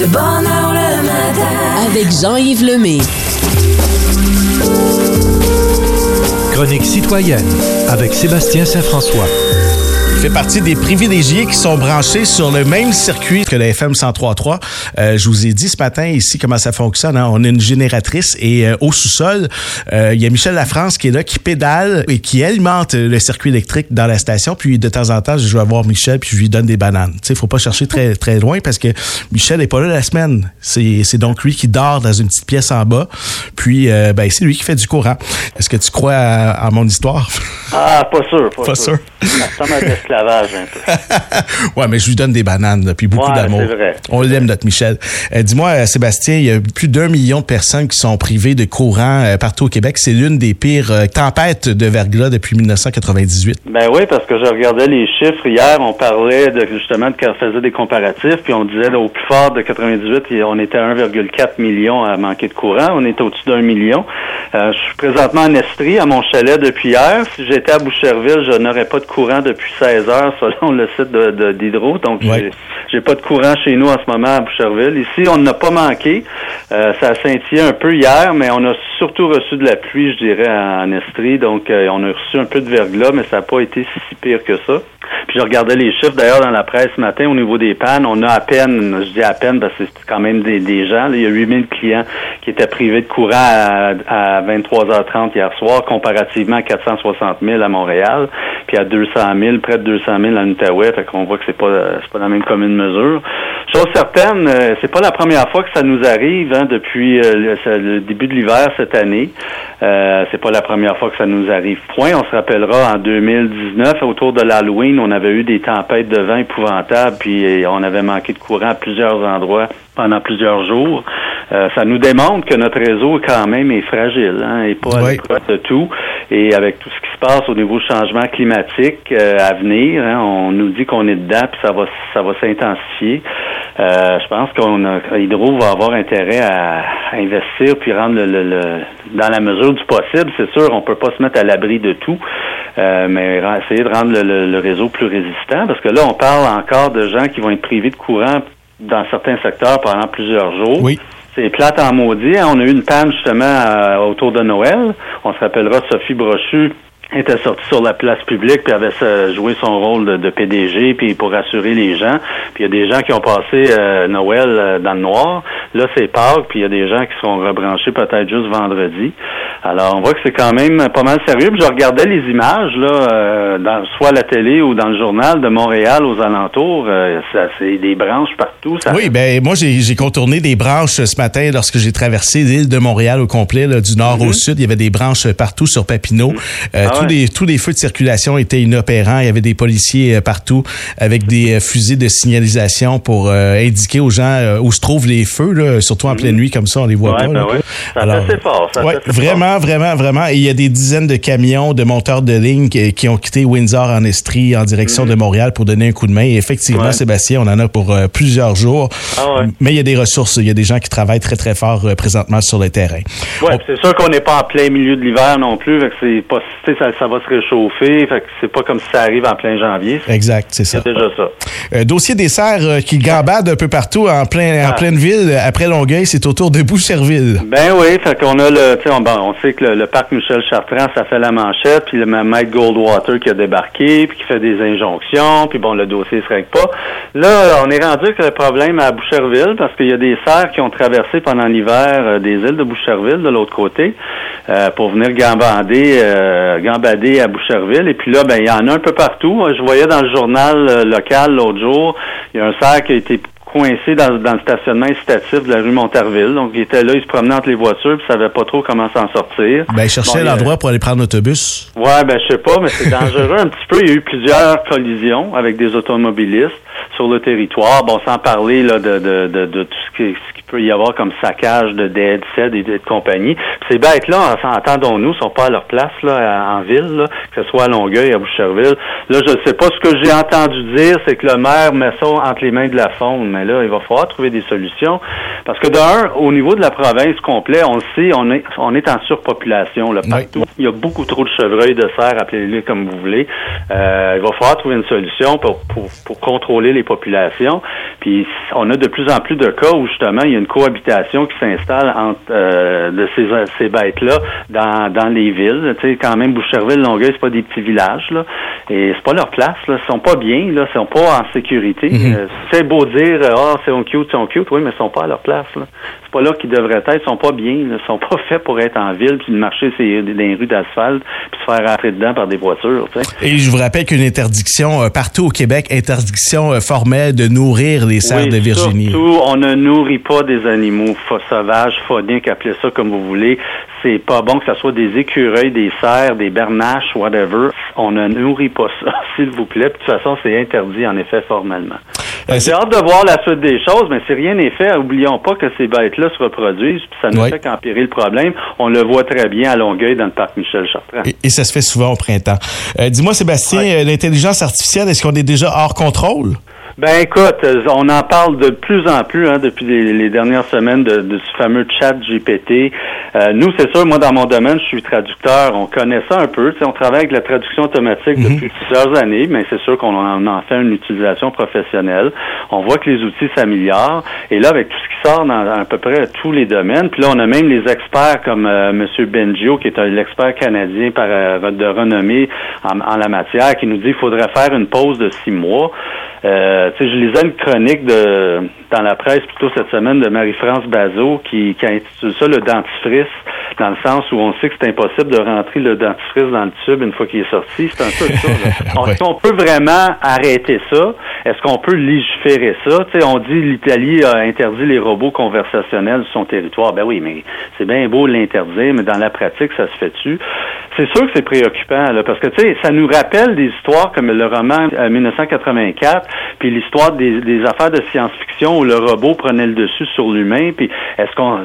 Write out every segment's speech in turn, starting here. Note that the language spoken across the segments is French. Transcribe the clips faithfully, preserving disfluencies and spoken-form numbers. de bonne heure le matin. Avec Jean-Yves Lemay. Chronique citoyenne avec Sébastien Saint-François. Je fais partie des privilégiés qui sont branchés sur le même circuit que la F M cent trois point trois. Euh, je vous ai dit ce matin ici comment ça fonctionne. Hein? On a une génératrice et euh, au sous-sol, euh, il y a Michel Lafrance qui est là, qui pédale et qui alimente le circuit électrique dans la station. Puis de temps en temps, je vais voir Michel puis je lui donne des bananes. Tu sais, faut pas chercher très très loin parce que Michel est pas là la semaine. C'est c'est donc lui qui dort dans une petite pièce en bas. Puis euh, ben c'est lui qui fait du courant. Est-ce que tu crois à, à mon histoire? Ah, pas sûr. Pas, pas sûr. sûr. Lavage un peu. Ouais, mais je lui donne des bananes, là, puis beaucoup ouais, d'amour. C'est vrai. On l'aime, notre Michel. Euh, dis-moi, Sébastien, il y a plus d'un million de personnes qui sont privées de courant euh, partout au Québec. C'est l'une des pires euh, tempêtes de verglas depuis dix-neuf cent quatre-vingt-dix-huit. Ben oui, parce que je regardais les chiffres. Hier, on parlait de, justement de quand on faisait des comparatifs, puis on disait là, au plus fort de quatre-vingt-dix-huit, on était à un virgule quatre million à manquer de courant. On est au-dessus d'un million. Euh, je suis présentement en Estrie, à mon chalet depuis hier. Si j'étais à Boucherville, je n'aurais pas de courant depuis seize heures selon le site de, de, d'Hydro. Donc, ouais. j'ai, j'ai pas de courant chez nous en ce moment à Boucherville. Ici, on n'a pas manqué. Euh, ça a scintillé un peu hier, mais on a surtout reçu de la pluie, je dirais, en Estrie. Donc, euh, on a reçu un peu de verglas, mais ça n'a pas été si pire que ça. Puis, je regardais les chiffres, d'ailleurs, dans la presse ce matin, au niveau des pannes, on a à peine, je dis à peine, parce que c'est quand même des, des gens. Là, il y a huit mille clients qui étaient privés de courant à, à vingt-trois heures trente hier soir, comparativement à quatre cent soixante mille à Montréal, puis à deux cent mille, près de deux cent mille en Outaouais, fait qu'on voit que c'est pas c'est pas la même commune mesure. Chose certaine, euh, c'est pas la première fois que ça nous arrive, hein, depuis euh, le, le début de l'hiver cette année. Euh, c'est pas la première fois que ça nous arrive. Point. On se rappellera en deux mille dix-neuf, autour de l'Halloween, on avait eu des tempêtes de vent épouvantables, puis on avait manqué de courant à plusieurs endroits pendant plusieurs jours. Euh, ça nous démontre que notre réseau quand même est fragile, hein, et pas oui. à de tout. Et avec tout ce qui se passe au niveau changement climatique euh, à venir, hein, on nous dit qu'on est dedans, puis ça va ça va s'intensifier. Euh, je pense qu'on a, Hydro va avoir intérêt à, à investir puis rendre le, le, le dans la mesure du possible. C'est sûr, on peut pas se mettre à l'abri de tout, euh, mais essayer de rendre le, le, le réseau plus résistant, parce que là, on parle encore de gens qui vont être privés de courant dans certains secteurs pendant plusieurs jours. Oui. C'est plate en maudit. On a eu une panne, justement, euh, autour de Noël. On se rappellera de Sophie Brochu. Était sorti sur la place publique puis avait joué son rôle de, de P D G puis pour rassurer les gens. Puis il y a des gens qui ont passé euh, Noël euh, dans le noir. Là, c'est Pâques, puis il y a des gens qui seront rebranchés peut-être juste vendredi. Alors, on voit que c'est quand même pas mal sérieux. Puis je regardais les images, là, euh, dans, soit à la télé ou dans le journal de Montréal aux alentours. Euh, ça, c'est des branches partout. Ça... Oui, ben moi, j'ai, j'ai contourné des branches ce matin lorsque j'ai traversé l'île de Montréal au complet, là, du nord mm-hmm. au sud. Il y avait des branches partout sur Papineau. Euh, ah, Tous les, tous les feux de circulation étaient inopérants. Il y avait des policiers euh, partout avec des euh, fusées de signalisation pour euh, indiquer aux gens euh, où se trouvent les feux, là, surtout en pleine nuit, comme ça, on les voit ouais, pas. Ben oui. Ça Alors, fait fort. Ça ouais, fait vraiment, fort. vraiment, vraiment. Et il y a des dizaines de camions, de monteurs de ligne qui, qui ont quitté Windsor-en-Estrie en direction mm-hmm. de Montréal pour donner un coup de main. Et effectivement, ouais. Sébastien, on en a pour euh, plusieurs jours. Ah ouais. Mais il y a des ressources. Il y a des gens qui travaillent très, très fort euh, présentement sur le terrain. Oui, on... c'est sûr qu'on n'est pas en plein milieu de l'hiver non plus. Fait que c'est pas Ça, ça va se réchauffer, fait que c'est pas comme si ça arrive en plein janvier. Exact, c'est ça. C'est déjà ça. Euh, dossier des serres euh, qui gambade un peu partout en plein ah. en pleine ville. Après Longueuil, c'est autour de Boucherville. Ben oui, fait qu'on a le, tu sais, on, bon, on sait que le, le parc Michel-Chartrand, ça fait la manchette, puis le Mike Goldwater qui a débarqué, puis qui fait des injonctions, puis bon, le dossier se règle pas. Là, on est rendu que le problème à Boucherville, parce qu'il y a des serres qui ont traversé pendant l'hiver euh, des îles de Boucherville de l'autre côté euh, pour venir gambader. Euh, gambader Badé à Boucherville. Et puis là, ben il y en a un peu partout. Je voyais dans le journal local l'autre jour, il y a un cerf qui a été coincé dans, dans le stationnement incitatif de la rue Montarville. Donc, il était là, il se promenait entre les voitures, puis il savait pas trop comment s'en sortir. Ben, il cherchait bon, l'endroit euh... pour aller prendre l'autobus. Ouais, ben, je sais pas, mais c'est dangereux un petit peu. Il y a eu plusieurs collisions avec des automobilistes sur le territoire. Bon, sans parler, là, de, de, de, de tout ce qui, ce qui peut y avoir comme saccage de décès et de compagnie. Puis ces bêtes-là, entendons-nous, sont pas à leur place, là, en ville, là, que ce soit à Longueuil, à Boucherville. Là, je sais pas, ce que j'ai entendu dire, c'est que le maire met ça entre les mains de la faune, mais là, il va falloir trouver des solutions. Parce que d'un, au niveau de la province complète, on le sait, on est, on est en surpopulation, là, partout. Oui. Il y a beaucoup trop de chevreuils, de cerfs, appelez-les comme vous voulez. Euh, il va falloir trouver une solution pour, pour, pour contrôler les populations. Puis on a de plus en plus de cas où justement il y a une cohabitation qui s'installe entre euh, de ces ces bêtes-là dans dans les villes. Tu sais, quand même Boucherville, Longueuil, c'est pas des petits villages là, et c'est pas leur place là, ils sont pas bien là, ils sont pas en sécurité. Mm-hmm. Euh, c'est beau dire ah oh, c'est on cute, sont cute, oui, mais ils sont pas à leur place là. C'est pas là qu'ils devraient être, ils sont pas bien, là. Ils sont pas faits pour être en ville puis de marcher c'est dans les rues d'asphalte puis se faire rentrer dedans par des voitures. Tu sais. Et je vous rappelle qu'une interdiction euh, partout au Québec, interdiction euh, formelle de nourrir les Les oui, de Virginie. Surtout, on ne nourrit pas des animaux fa- sauvages, fauniques, appelez ça comme vous voulez. C'est pas bon que ce soit des écureuils, des cerfs, des bernaches, whatever. On ne nourrit pas ça, s'il vous plaît. Puis, de toute façon, c'est interdit, en effet, formellement. Euh, J'ai hâte de voir la suite des choses, mais si rien n'est fait, oublions pas que ces bêtes-là se reproduisent, puis ça ne oui. fait qu'empirer le problème. On le voit très bien à Longueuil, dans le parc Michel-Chartrand. Et, et ça se fait souvent au printemps. Euh, dis-moi, Sébastien, oui. l'intelligence artificielle, est-ce qu'on est déjà hors contrôle? Ben écoute, on en parle de plus en plus hein, depuis les, les dernières semaines de, de ce fameux chat G P T. Euh, nous, c'est sûr, moi dans mon domaine, je suis traducteur, on connaît ça un peu. On travaille avec la traduction automatique mm-hmm. depuis plusieurs années, mais c'est sûr qu'on en, en fait une utilisation professionnelle. On voit que les outils s'améliorent. Et là, avec tout ce qui sort dans à peu près tous les domaines, puis là, on a même les experts comme euh, M. Bengio, qui est un, l'expert canadien par, euh, de renommée en, en la matière, qui nous dit qu'il faudrait faire une pause de six mois. Euh, Tu sais, je lisais une chronique de dans la presse plutôt cette semaine de Marie-France Bazot qui, qui a intitulé ça le dentifrice, dans le sens où on sait que c'est impossible de rentrer le dentifrice dans le tube une fois qu'il est sorti. C'est un peu ça. On, ouais. On peut vraiment arrêter ça? Est-ce qu'on peut légiférer ça? Tu sais, on dit l'Italie a interdit les robots conversationnels sur son territoire. Ben oui, mais c'est bien beau l'interdire, mais dans la pratique, ça se fait-tu? C'est sûr que c'est préoccupant, là, parce que tu sais, ça nous rappelle des histoires comme le roman euh, dix-neuf cent quatre-vingt-quatre, puis l'histoire des, des affaires de science-fiction où le robot prenait le dessus sur l'humain, puis est-ce qu'on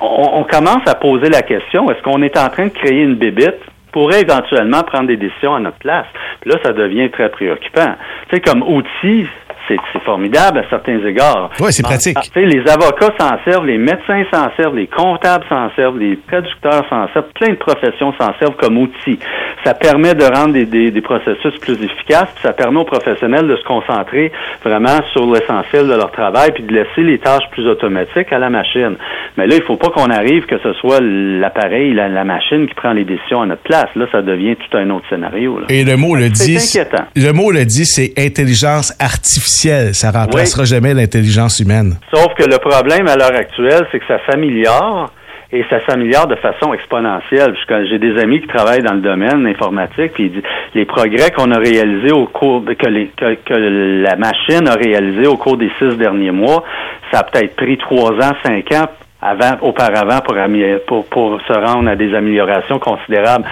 on, on commence à poser la question, est-ce qu'on est en train de créer une bébite pourrait éventuellement prendre des décisions à notre place? Puis là, ça devient très préoccupant. Tu sais, comme outil, c'est, c'est formidable à certains égards. Oui, c'est pratique. Tu sais, les avocats s'en servent, les médecins s'en servent, les comptables s'en servent, les traducteurs s'en servent, plein de professions s'en servent comme outils. Ça permet de rendre des, des, des processus plus efficaces, puis ça permet aux professionnels de se concentrer vraiment sur l'essentiel de leur travail, puis de laisser les tâches plus automatiques à la machine. Mais là, il faut pas qu'on arrive que ce soit l'appareil, la, la machine qui prend les décisions à notre place. Là, ça devient tout un autre scénario. Là. Et le mot le c'est dit, inquiétant. Le mot le dit, c'est intelligence artificielle. Ça remplacera oui. jamais l'intelligence humaine. Sauf que le problème à l'heure actuelle, c'est que ça s'améliore. Et ça s'améliore de façon exponentielle. J'ai des amis qui travaillent dans le domaine informatique, puis ils disent les progrès qu'on a réalisés au cours de, que, les, que, que la machine a réalisés au cours des six derniers mois, ça a peut-être pris trois ans, cinq ans avant, auparavant pour, pour, pour se rendre à des améliorations considérables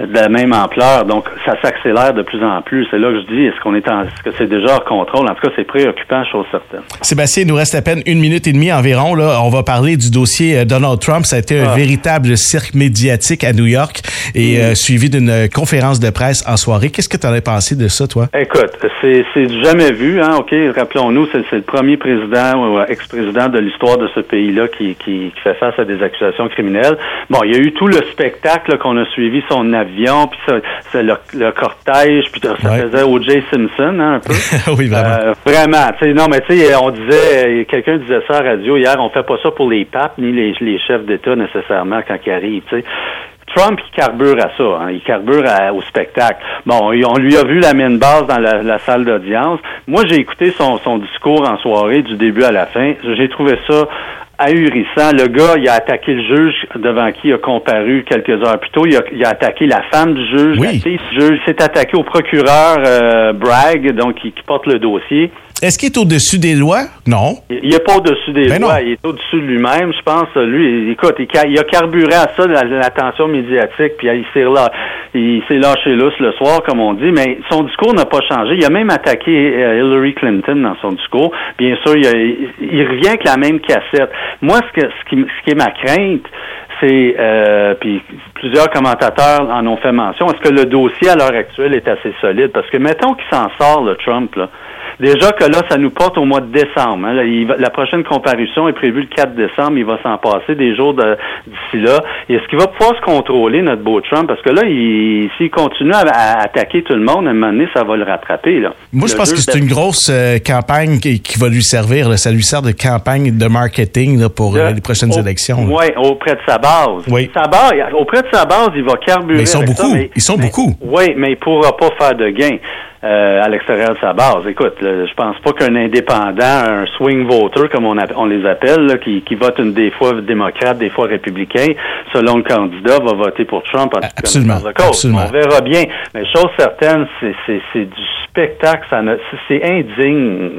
de la même ampleur. Donc, ça s'accélère de plus en plus. C'est là que je dis, est-ce qu'on est en, est-ce que c'est déjà hors contrôle? En tout cas, c'est préoccupant, chose certaine. Sébastien, il nous reste à peine une minute et demie environ. Là, on va parler du dossier Donald Trump. Ça a été ah. un véritable cirque médiatique à New York et mmh. euh, suivi d'une conférence de presse en soirée. Qu'est-ce que tu en as pensé de ça, toi? Écoute, c'est, c'est jamais vu, hein. OK, rappelons-nous, c'est, c'est le premier président ou ex-président de l'histoire de ce pays-là qui, qui qui fait face à des accusations criminelles. Bon, il y a eu tout le spectacle là, qu'on a suivi, son avion, puis ça, ça, le, le cortège, puis ça, ça ouais. faisait O J. Simpson, hein, un peu. Oui, vraiment. Euh, vraiment. T'sais, non, mais tu sais, on disait, quelqu'un disait ça à la radio hier, on fait pas ça pour les papes ni les, les chefs d'État nécessairement quand ils arrivent, tu sais. Trump, il carbure à ça, hein. Il carbure à, au spectacle. Bon, on lui a vu la mine basse dans la, la salle d'audience. Moi, j'ai écouté son, son discours en soirée du début à la fin. J'ai trouvé ça ahurissant. Le gars, il a attaqué le juge devant qui il a comparu quelques heures plus tôt. Il a, il a attaqué la femme du juge, oui. la fille du juge. Il s'est attaqué au procureur euh, Bragg, donc qui, qui porte le dossier. Est-ce qu'il est au-dessus des lois? Non. Il n'est pas au-dessus des ben lois. Non. Il est au-dessus de lui-même, je pense. Lui, écoute, il a carburé à ça l'attention médiatique, puis il s'est, relâ... il s'est lâché lousse le soir, comme on dit, mais son discours n'a pas changé. Il a même attaqué Hillary Clinton dans son discours. Bien sûr, il, a... il revient avec la même cassette. Moi, ce, que, ce, qui, ce qui est ma crainte, c'est, euh, puis plusieurs commentateurs en ont fait mention, est-ce que le dossier à l'heure actuelle est assez solide? Parce que mettons qu'il s'en sort, le Trump, là. Déjà que là, ça nous porte au mois de décembre. Hein. Là, il va, la prochaine comparution est prévue le quatre décembre. Il va s'en passer des jours de, d'ici là. Est-ce qu'il va pouvoir se contrôler, notre beau Trump? Parce que là, il, s'il continue à, à attaquer tout le monde, à un moment donné, ça va le rattraper. Là. Moi, le je pense que c'est une grosse euh, campagne qui, qui va lui servir. Là. Ça lui sert de campagne de marketing là, pour de, euh, les prochaines au, élections. Oui, auprès de sa base. Oui. Sa base. Auprès de sa base, il va carburer. Mais ils sont beaucoup. Ça, mais, ils sont mais, beaucoup. Oui, mais il ne pourra pas faire de gains. Euh, à l'extérieur de sa base. Écoute, là, je pense pas qu'un indépendant, un swing voter, comme on, a, on les appelle, là, qui, qui vote une, des fois démocrate, des fois républicain, selon le candidat, va voter pour Trump. En absolument. De cause. Absolument. On verra bien. Mais chose certaine, c'est, c'est, c'est du spectacle. Ça ne, c'est indigne.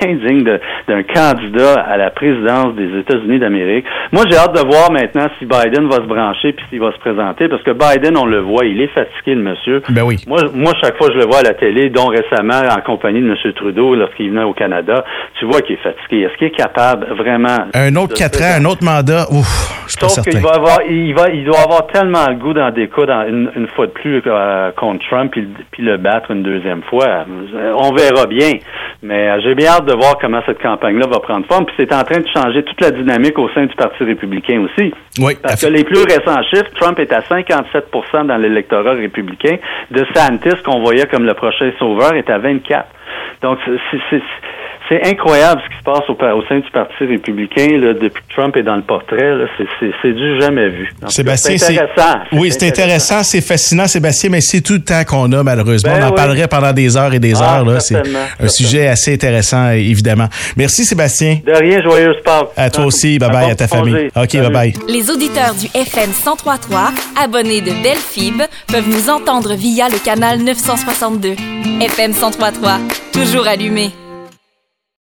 C'est indigne de, d'un candidat à la présidence des États-Unis d'Amérique. Moi, j'ai hâte de voir maintenant si Biden va se brancher puis s'il va se présenter, parce que Biden, on le voit, il est fatigué, le monsieur. Ben oui. Moi, moi chaque fois, je le vois à la télé, dont récemment en compagnie de M. Trudeau lorsqu'il venait au Canada, tu vois qu'il est fatigué. Est-ce qu'il est capable vraiment... Un autre quatre ans, un autre mandat, ouf, je suis pas certain. Sauf qu'il va avoir, il va, il doit avoir tellement le goût d'en découdre une, une fois de plus euh, contre Trump, puis, puis le battre une deuxième fois. On verra bien. Mais euh, j'ai bien hâte de voir comment cette campagne-là va prendre forme, puis c'est en train de changer toute la dynamique au sein du Parti républicain aussi. Oui. Parce que les plus récents chiffres, Trump est à cinquante-sept pour cent dans l'électorat républicain. De Santis, qu'on voyait comme le Le prochain sauveur, est à vingt-quatre. Donc, c'est, c'est, c'est incroyable ce qui se passe au, au sein du Parti républicain là, depuis que Trump est dans le portrait. Là, c'est, c'est, c'est du jamais vu. Donc, Sébastien, c'est intéressant. C'est, oui, c'est intéressant, c'est fascinant, Sébastien, mais c'est tout le temps qu'on a, malheureusement. Ben, on en oui. parlerait pendant des heures et des ah, heures. Là. C'est un sujet assez intéressant, évidemment. Merci, Sébastien. De rien, joyeuse Pâques. À toi aussi, bye-bye, à, à ta famille. OK, salut. Bye-bye. Les auditeurs du F M cent trois virgule trois, abonnés de Belfib, peuvent nous entendre via le canal neuf cent soixante-deux. F M cent trois virgule trois, toujours allumé.